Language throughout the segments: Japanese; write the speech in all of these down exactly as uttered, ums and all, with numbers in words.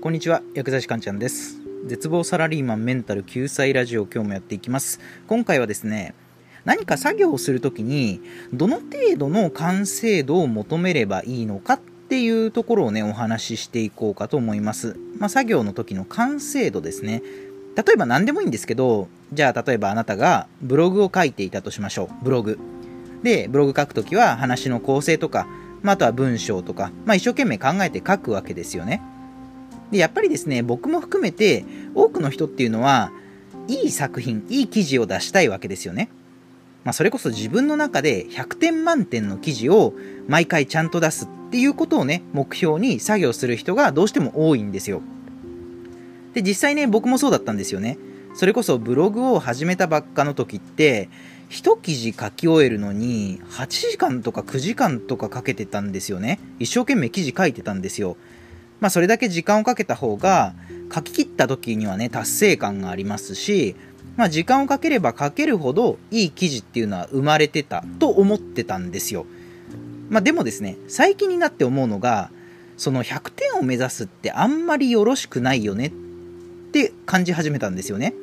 こんにちは、薬剤師かんちゃんです。絶望サラリーマンメンタル救済ラジオ、今日もやっていきます。今回はですね、何か作業をするときにどの程度の完成度を求めればいいのかっていうところをね、お話ししていこうかと思います。まあ、作業の時の完成度ですね。例えば何でもいいんですけど、じゃあ例えばあなたがブログを書いていたとしましょう。ブログでブログ書くときは話の構成とか、まあ、あとは文章とか、まあ、一生懸命考えて書くわけですよね。で、やっぱりですね、僕も含めて多くの人っていうのはいい作品、いい記事を出したいわけですよね。まあ、それこそ自分の中でひゃくてんまんてんの記事を毎回ちゃんと出すっていうことをね、目標に作業する人がどうしても多いんですよ。で、実際ね、僕もそうだったんですよね。それこそブログを始めたばっかの時って一記事書き終えるのにはちじかんとかくじかんとかかけてたんですよね。一生懸命記事書いてたんですよ。まあ、それだけ時間をかけた方が書き切った時にはね、達成感がありますし、まあ、時間をかければかけるほどいい記事っていうのは生まれてたと思ってたんですよ。まあ、でもですね、最近になって思うのが、そのひゃくてんを目指すってあんまりよろしくないよねって感じ始めたんですよね。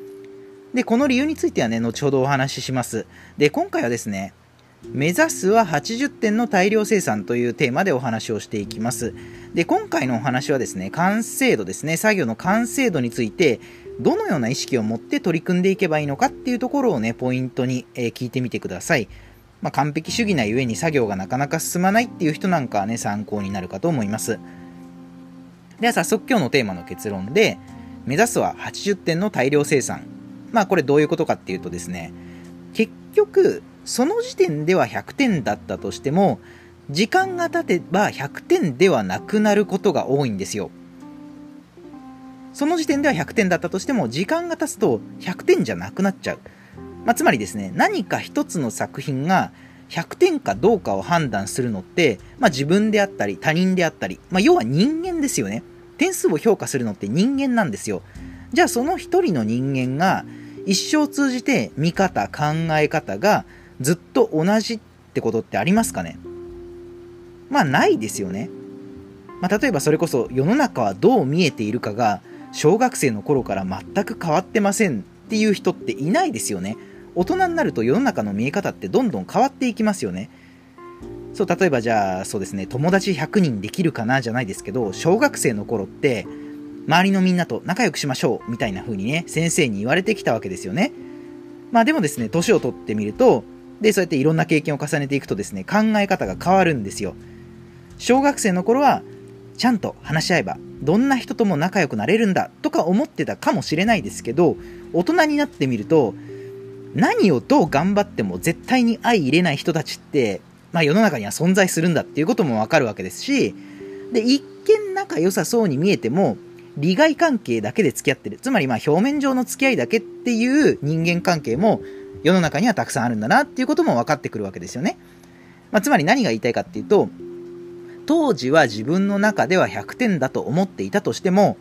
で、この理由についてはね、後ほどお話しします。で、今回はですね、目指すははちじゅってんの大量生産というテーマでお話をしていきます。で、今回のお話はですね、完成度ですね、作業の完成度についてどのような意識を持って取り組んでいけばいいのかっていうところをね、ポイントに聞いてみてください。まあ、完璧主義なゆえに作業がなかなか進まないっていう人なんかはね、参考になるかと思います。では早速今日のテーマの結論で、目指すははちじゅってんの大量生産。まあこれどういうことかっていうとですね、結局その時点ではひゃくてんだったとしても、時間が経てばひゃくてんではなくなることが多いんですよ。その時点ではひゃくてんだったとしても、時間が経つとひゃくてんじゃなくなっちゃう。まあ、つまりですね、何か一つの作品がひゃくてんかどうかを判断するのって、まあ、自分であったり他人であったり、まあ、要は人間ですよね。点数を評価するのって人間なんですよ。じゃあその一人の人間が一生通じて見方、考え方がずっと同じってことってありますかね。まあないですよね。まあ、例えばそれこそ世の中はどう見えているかが小学生の頃から全く変わってませんっていう人っていないですよね。大人になると世の中の見え方ってどんどん変わっていきますよね。そう、例えばじゃあそうですね、友達ひゃくにんできるかなじゃないですけど、小学生の頃って周りのみんなと仲良くしましょうみたいな風にね、先生に言われてきたわけですよね。まあでもですね、年を取ってみると、でそうやっていろんな経験を重ねていくとですね、考え方が変わるんですよ。小学生の頃はちゃんと話し合えばどんな人とも仲良くなれるんだとか思ってたかもしれないですけど、大人になってみると、何をどう頑張っても絶対に相入れない人たちって、まあ、世の中には存在するんだっていうこともわかるわけですし、で一見仲良さそうに見えても利害関係だけで付き合ってる、つまりまあ表面上の付き合いだけっていう人間関係も世の中にはたくさんあるんだなっていうことも分かってくるわけですよね。まあ、つまり何が言いたいかっていうと、当時は自分の中ではひゃくてんだと思っていたとしても、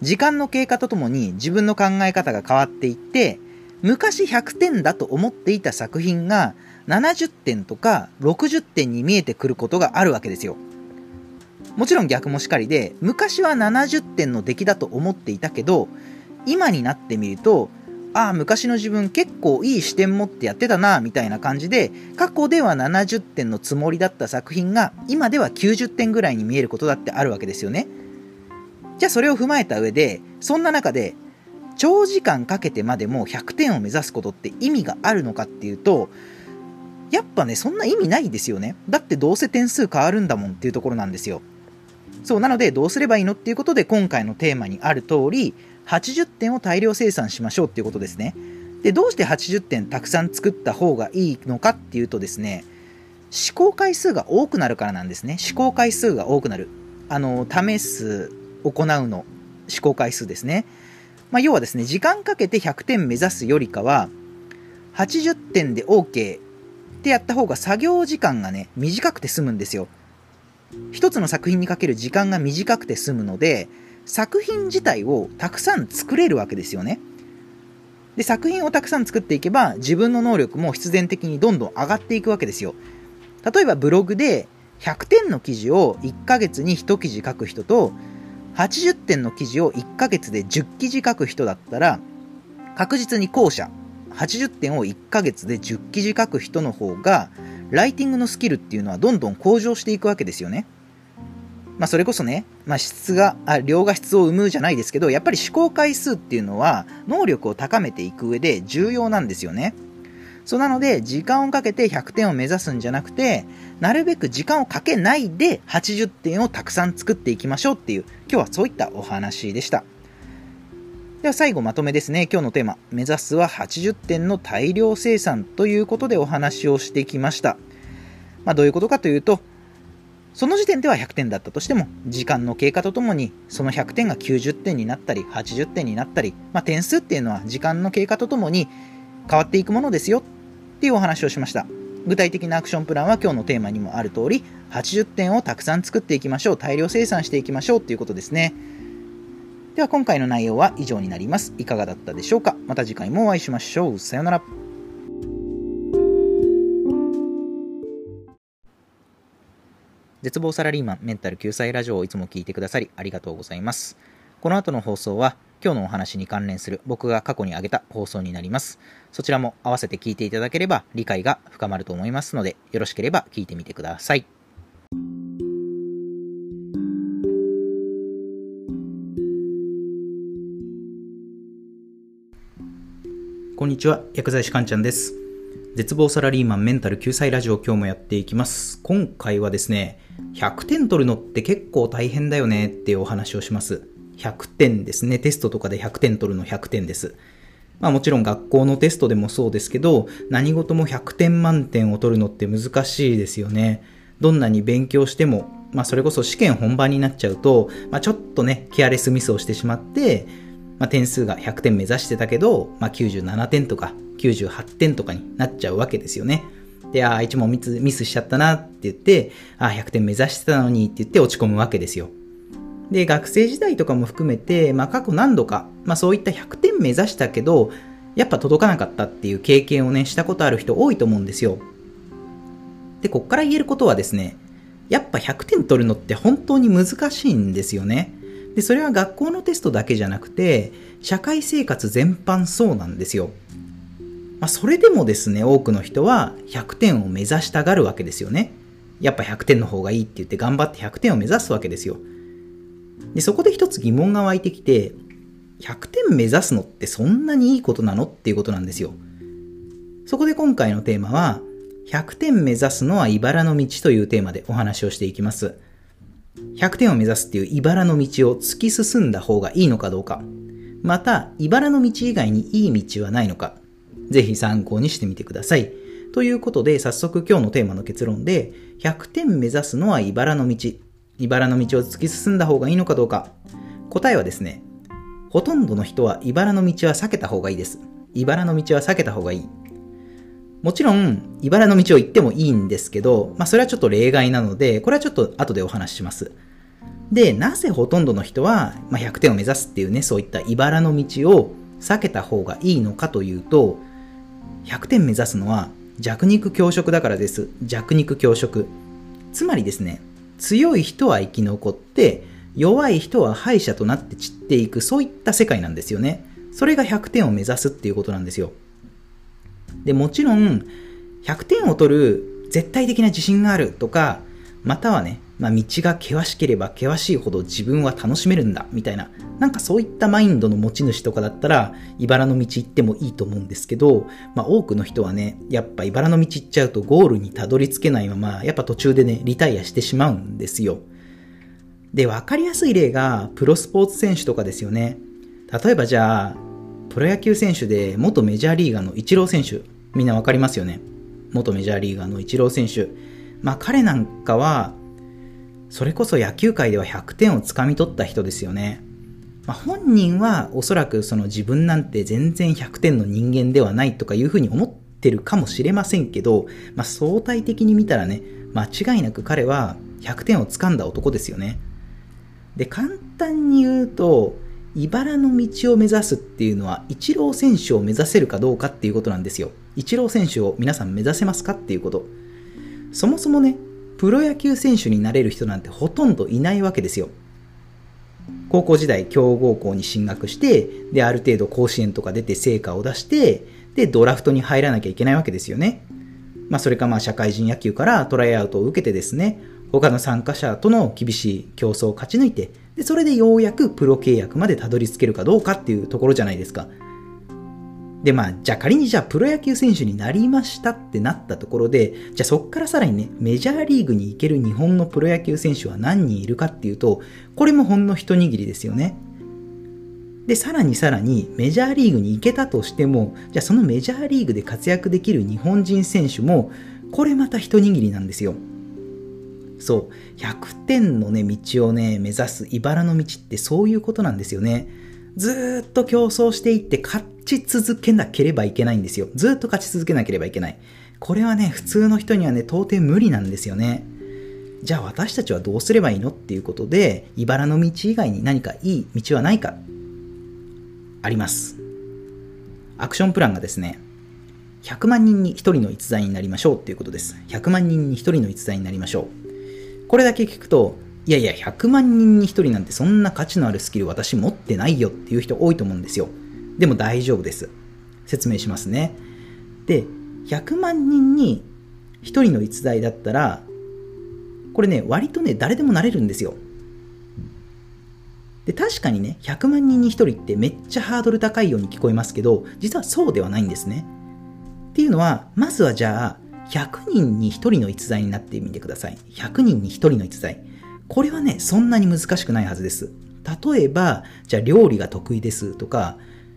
時間の経過とともに自分の考え方が変わっていって、昔ひゃくてんだと思っていた作品がななじゅってんとかろくじゅってんに見えてくることがあるわけですよ。もちろん逆もしかりで、昔はななじゅってんの出来だと思っていたけど、今になってみると、ああ昔の自分結構いい視点持ってやってたなみたいな感じで、過去ではななじゅってんのつもりだった作品が今ではきゅうじゅってんぐらいに見えることだってあるわけですよね。じゃあそれを踏まえた上で、そんな中で長時間かけてまでもひゃくてんを目指すことって意味があるのかっていうと、やっぱねそんな意味ないですよね。だってどうせ点数変わるんだもんっていうところなんですよ。そうなので、どうすればいいのっていうことで、今回のテーマにある通りはちじゅってんを大量生産しましょうっていうことですね。で、どうしてはちじゅってんたくさん作った方がいいのかっていうとですね、試行回数が多くなるからなんですね。試行回数が多くなる、あの試す、行うの試行回数ですね。まあ、要はですね、時間かけてひゃくてん目指すよりかははちじゅってんで OK ってやった方が作業時間がね短くて済むんですよ。一つの作品にかける時間が短くて済むので、作品自体をたくさん作れるわけですよね。で、作品をたくさん作っていけば自分の能力も必然的にどんどん上がっていくわけですよ。例えばブログでひゃくてんの記事をいっかげつにいち記事書く人と、はちじゅってんの記事をいっかげつでじゅっきじ書く人だったら、確実に後者、はちじゅってんをいっかげつでじゅっきじ書く人の方が、ライティングのスキルっていうのはどんどん向上していくわけですよね。まあそれこそね、まあ、質があ量が質を生むじゃないですけど、やっぱり試行回数っていうのは能力を高めていく上で重要なんですよね。そうなので、時間をかけてひゃくてんを目指すんじゃなくて、なるべく時間をかけないではちじゅってんをたくさん作っていきましょうっていう、今日はそういったお話でした。では最後まとめですね。今日のテーマ、目指すははちじゅってんの大量生産ということでお話をしてきました。まあ、どういうことかというと、その時点ではひゃくてんだったとしても、時間の経過とともにそのひゃくてんがきゅうじゅってんになったりはちじゅってんになったり、まあ、点数っていうのは時間の経過とともに変わっていくものですよっていうお話をしました。具体的なアクションプランは今日のテーマにもある通り、はちじゅってんをたくさん作っていきましょう、大量生産していきましょうということですね。では今回の内容は以上になります。いかがだったでしょうか。また次回もお会いしましょう。さようなら。絶望サラリーマンメンタル救済ラジオをいつも聞いてくださりありがとうございます。この後の放送は今日のお話に関連する僕が過去に上げた放送になります。そちらも合わせて聞いていただければ理解が深まると思いますので、よろしければ聞いてみてください。こんにちは、薬剤師かんちゃんです。絶望サラリーマンメンタル救済ラジオ、今日もやっていきます。今回はですね、ひゃくてん取るのって結構大変だよねっていうお話をします。ひゃくてんですね。テストとかでひゃくてん取るのひゃくてんです。まあもちろん学校のテストでもそうですけど、何事もひゃくてん満点を取るのって難しいですよね。どんなに勉強しても、まあそれこそ試験本番になっちゃうと、まあちょっとね、ケアレスミスをしてしまって、まあ点数がひゃくてん目指してたけど、まあきゅうじゅうななてんとかきゅうじゅうはってんとかになっちゃうわけですよね。で、ああ、いち問ミス、ミスしちゃったなって言って、ああ、ひゃくてん目指してたのにって言って落ち込むわけですよ。で、学生時代とかも含めて、まあ、過去何度か、まあ、そういったひゃくてん目指したけどやっぱ届かなかったっていう経験をねしたことある人多いと思うんですよ。で、こっから言えることはですね、やっぱひゃくてん取るのって本当に難しいんですよね。で、それは学校のテストだけじゃなくて社会生活全般そうなんですよ。まあ、それでもですね、多くの人はひゃくてんを目指したがるわけですよね。やっぱひゃくてんの方がいいって言って頑張ってひゃくてんを目指すわけですよ。で、そこで一つ疑問が湧いてきて、ひゃくてん目指すのってそんなにいいことなのっていうことなんですよ。そこで今回のテーマは、ひゃくてん目指すのは茨の道というテーマでお話をしていきます。ひゃくてんを目指すっていう茨の道を突き進んだ方がいいのかどうか、また茨の道以外にいい道はないのか、ぜひ参考にしてみてください。ということで、早速今日のテーマの結論で、ひゃくてん目指すのは茨の道。茨の道を突き進んだ方がいいのかどうか。答えはですね、ほとんどの人は茨の道は避けた方がいいです。茨の道は避けた方がいい。もちろん、茨の道を行ってもいいんですけど、まあそれはちょっと例外なので、これはちょっと後でお話しします。で、なぜほとんどの人は、まあ、ひゃくてんを目指すっていうね、そういった茨の道を避けた方がいいのかというと、ひゃくてん目指すのは弱肉強食だからです。弱肉強食。つまりですね、強い人は生き残って、弱い人は敗者となって散っていく、そういった世界なんですよね。それがひゃくてんを目指すっていうことなんですよ。で、もちろん、ひゃくてんを取る絶対的な自信があるとか、またはね、まあ、道が険しければ険しいほど自分は楽しめるんだ、みたいな、なんかそういったマインドの持ち主とかだったら、茨の道行ってもいいと思うんですけど、まあ、多くの人はね、やっぱ茨の道行っちゃうとゴールにたどり着けないまま、やっぱ途中でね、リタイアしてしまうんですよ。で、わかりやすい例が、プロスポーツ選手とかですよね。例えばじゃあ、プロ野球選手で元メジャーリーガーのイチロー選手、みんなわかりますよね。元メジャーリーガーのイチロー選手。まあ、彼なんかは、それこそ野球界ではひゃくてんをつかみ取った人ですよね。まあ、本人はおそらくその自分なんて全然ひゃくてんの人間ではないとかいうふうに思ってるかもしれませんけど、まあ、相対的に見たらね、間違いなく彼はひゃくてんをつかんだ男ですよね。で、簡単に言うと、茨の道を目指すっていうのはイチロー選手を目指せるかどうかっていうことなんですよ。イチロー選手を皆さん目指せますかっていうこと。そもそもね、プロ野球選手になれる人なんてほとんどいないわけですよ。高校時代強豪校に進学して、である程度甲子園とか出て成果を出して、でドラフトに入らなきゃいけないわけですよね。まあ、それかまあ社会人野球からトライアウトを受けてですね、他の参加者との厳しい競争を勝ち抜いて、でそれでようやくプロ契約までたどり着けるかどうかっていうところじゃないですか。でまあじゃあ仮にじゃあプロ野球選手になりましたってなったところで、じゃあそっからさらにねメジャーリーグに行ける日本のプロ野球選手は何人いるかっていうと、これもほんの一握りですよね。でさらにさらにメジャーリーグに行けたとしても、じゃあそのメジャーリーグで活躍できる日本人選手もこれまた一握りなんですよ。そうひゃくてんのね道をね目指す茨の道ってそういうことなんですよね。ずっと競争していって勝ち続けなければいけないんですよ。ずっと勝ち続けなければいけない。これはね普通の人にはね到底無理なんですよね。じゃあ私たちはどうすればいいのっていうことで、茨の道以外に何かいい道はないか。あります。アクションプランがですね、ひゃくまんにんにひとりの逸材になりましょうっていうことです。ひゃくまんにんにひとりの逸材になりましょう。これだけ聞くと、いやいやひゃくまんにんにひとりなんてそんな価値のあるスキル私持ってないよっていう人多いと思うんですよ。でも大丈夫です。説明しますね。でひゃくまんにんにひとりの逸材だったら、これね割とね誰でもなれるんですよ。で確かにねひゃくまんにんにひとりってめっちゃハードル高いように聞こえますけど、実はそうではないんですね。っていうのは、まずはじゃあひゃくにんにひとりの逸材になってみてください。ひゃくにんにひとりの逸材、これはねそんなに難しくないはずです。例えばじゃあ料理が得意ですとか、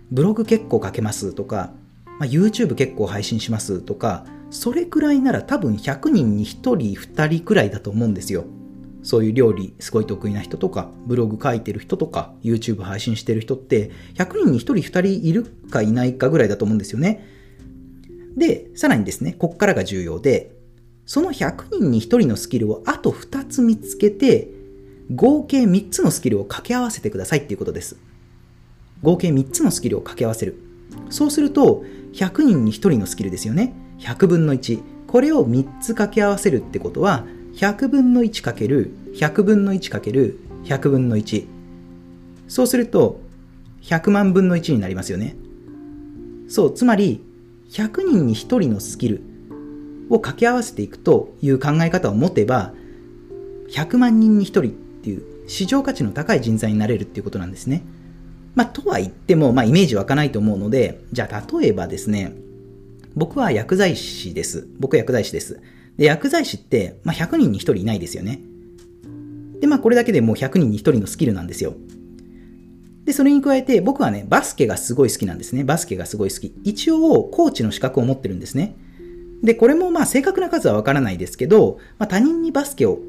ブログ結構書けますとか、まあ、YouTube 結構配信しますとか、それくらいなら多分ひゃくにんにひとりふたりくらいだと思うんですよ。そういう料理すごい得意な人とか、ブログ書いてる人とか、 YouTube 配信してる人ってひゃくにんにひとりふたりいるかいないかぐらいだと思うんですよね。でさらにですね、ここからが重要で、そのひゃくにんにひとりのスキルをあとふたつ見つけて、合計みっつのスキルを掛け合わせてくださいっていうことです。合計みっつのスキルを掛け合わせる。そうするとひゃくにんにひとりのスキルですよね。ひゃくぶんのいち、これをみっつ掛け合わせるってことは、ひゃくぶんの いち×ひゃくぶん の いち×ひゃくぶん のいち、そうするとひゃくまんぶんのいちになりますよね。そう、つまりひゃくにんにひとりのスキルを掛け合わせていくという考え方を持てば、ひゃくまんにんにひとりっていう市場価値の高い人材になれるっていうことなんですね。まあとは言っても、まあ、イメージ湧かないと思うので、じゃあ例えばですね、僕は薬剤師です。僕は薬剤師ですで薬剤師って、まあ、ひゃくにんにひとりいないですよね。でまあこれだけでもうひゃくにんにひとりのスキルなんですよ。でそれに加えて、僕はねバスケがすごい好きなんですね。バスケがすごい好き、一応コーチの資格を持ってるんですね。でこれもまあ正確な数はわからないですけど、まあ、他人にバスケを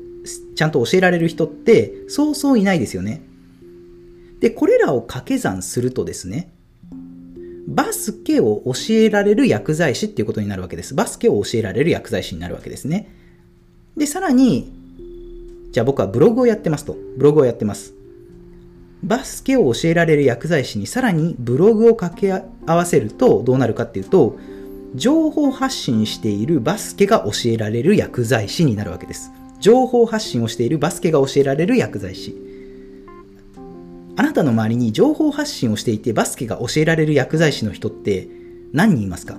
ちゃんと教えられる人ってそうそういないですよね。でこれらを掛け算するとですね、バスケを教えられる薬剤師っていうことになるわけです。バスケを教えられる薬剤師になるわけですね。でさらに、じゃあ僕はブログをやってますと。ブログをやってます。バスケを教えられる薬剤師にさらにブログを掛け合わせるとどうなるかっていうと、情報発信しているバスケが教えられる薬剤師になるわけです。情報発信をしているバスケが教えられる薬剤師。あなたの周りに情報発信をしていてバスケが教えられる薬剤師の人って何人いますか？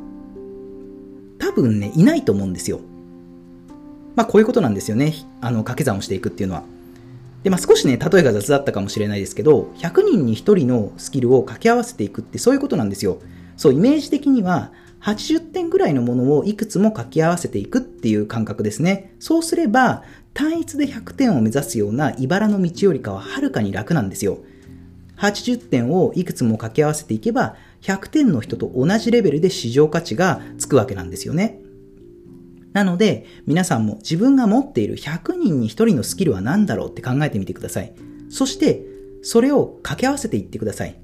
多分ねいないと思うんですよ。まあこういうことなんですよね、あの掛け算をしていくっていうのは。でまあ少しね例えが雑だったかもしれないですけど、ひゃくにんにひとりのスキルを掛け合わせていくってそういうことなんですよ。そう、イメージ的にははちじゅってんぐらいのものをいくつも掛け合わせていくっていう感覚ですね。そうすれば単一でひゃくてんを目指すような茨の道よりかははるかに楽なんですよ。はちじゅってんをいくつも掛け合わせていけば、ひゃくてんの人と同じレベルで市場価値がつくわけなんですよね。なので皆さんも自分が持っているひゃくにんにひとりのスキルは何だろうって考えてみてください。そしてそれを掛け合わせていってください。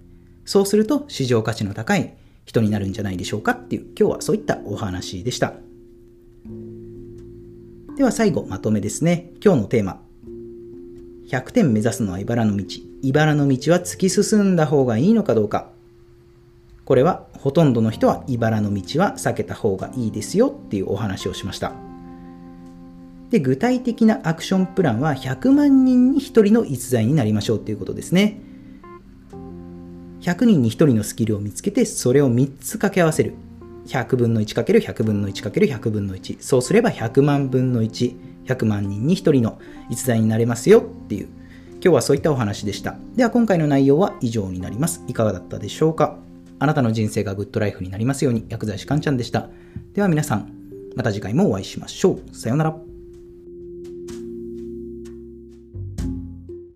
そうすると市場価値の高い人になるんじゃないでしょうかっていう、今日はそういったお話でした。では最後まとめですね。今日のテーマ、ひゃくてん目指すのは茨の道、茨の道は突き進んだ方がいいのかどうか。これはほとんどの人は茨の道は避けた方がいいですよっていうお話をしました。で、具体的なアクションプランはひゃくまんにんにひとりの逸材になりましょうということですね。ひゃくにんにひとりのスキルを見つけて、それをみっつ掛け合わせる。ひゃくぶんのいちかけるひゃくぶんのいちかけるひゃくぶんのいち。そうすればひゃくまんぶんのいち。ひゃくまんにんにひとりの逸材になれますよっていう。今日はそういったお話でした。では今回の内容は以上になります。いかがだったでしょうか。あなたの人生がグッドライフになりますように、薬剤師かんちゃんでした。では皆さん、また次回もお会いしましょう。さようなら。